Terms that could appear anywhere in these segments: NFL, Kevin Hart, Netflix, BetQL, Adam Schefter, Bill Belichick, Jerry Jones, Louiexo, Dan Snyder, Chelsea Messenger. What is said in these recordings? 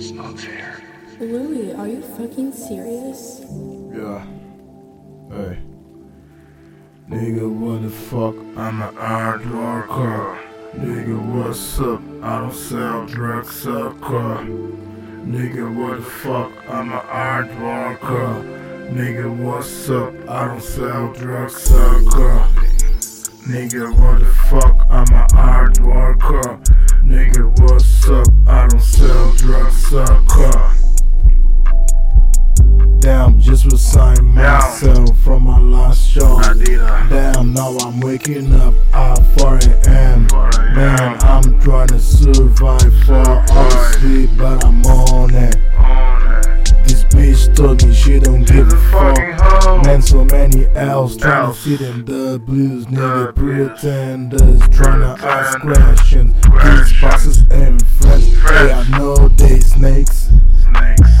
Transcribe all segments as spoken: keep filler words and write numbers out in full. It's not fair. Louie, are you fucking serious? Yeah. Hey. Nigga, what the fuck? I'm an iron worker. Nigga, what's up? I don't sell drugs, sucker. Nigga, what the fuck? I'm an iron worker. Nigga, what's up? I don't sell drugs, sucker. Nigga, what the fuck? I'm an iron worker. Nigga, what's up? I don't sell drugs, sucker. Damn, just resign myself from my last show. Damn, now I'm waking up at four a.m. Man, I'm trying to survive for all sleep, but I'm on it. This bitch told me she don't give a fuck. Man, so many L's trying to sit in the blues. Nigga, pretenders trying to ask questions. These bosses and friends, they are no day snakes.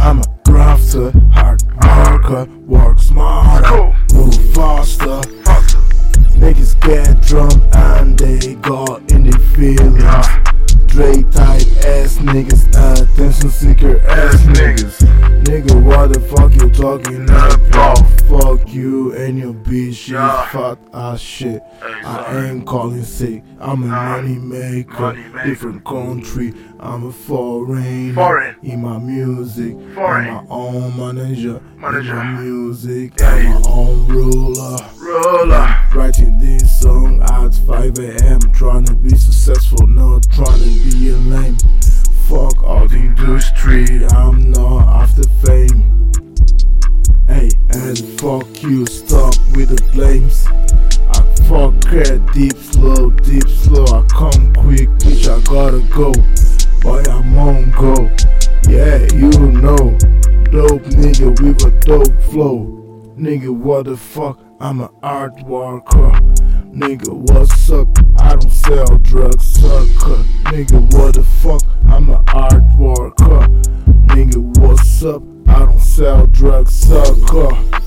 I'm a grafter, hard worker, work smarter, move faster. Niggas get drunk and they got in the feelings. Straight type ass niggas, attention seeker ass niggas. Nigga, what the fuck you talking about? Fuck you and your bitch, you fat ass shit. I ain't calling sick, I'm a money maker. Different country, I'm a foreigner. In my music, I'm my own manager. In my music, I'm my own ruler. Writing this song at five a.m. Trying to be successful, not trying to be a lame. Fuck all the industry, I'm not after fame. Hey, and fuck you, stop with the blames. I fuck it, deep slow, deep slow. I come quick, bitch, I gotta go. Boy, I'm on go. Yeah, you know. Dope nigga with a dope flow. Nigga, what the fuck? I'm an art worker. Nigga, what's up? I don't sell drugs, sucker. Nigga, what the fuck? I'm an art worker. Nigga, what's up? I don't sell drugs, sucker.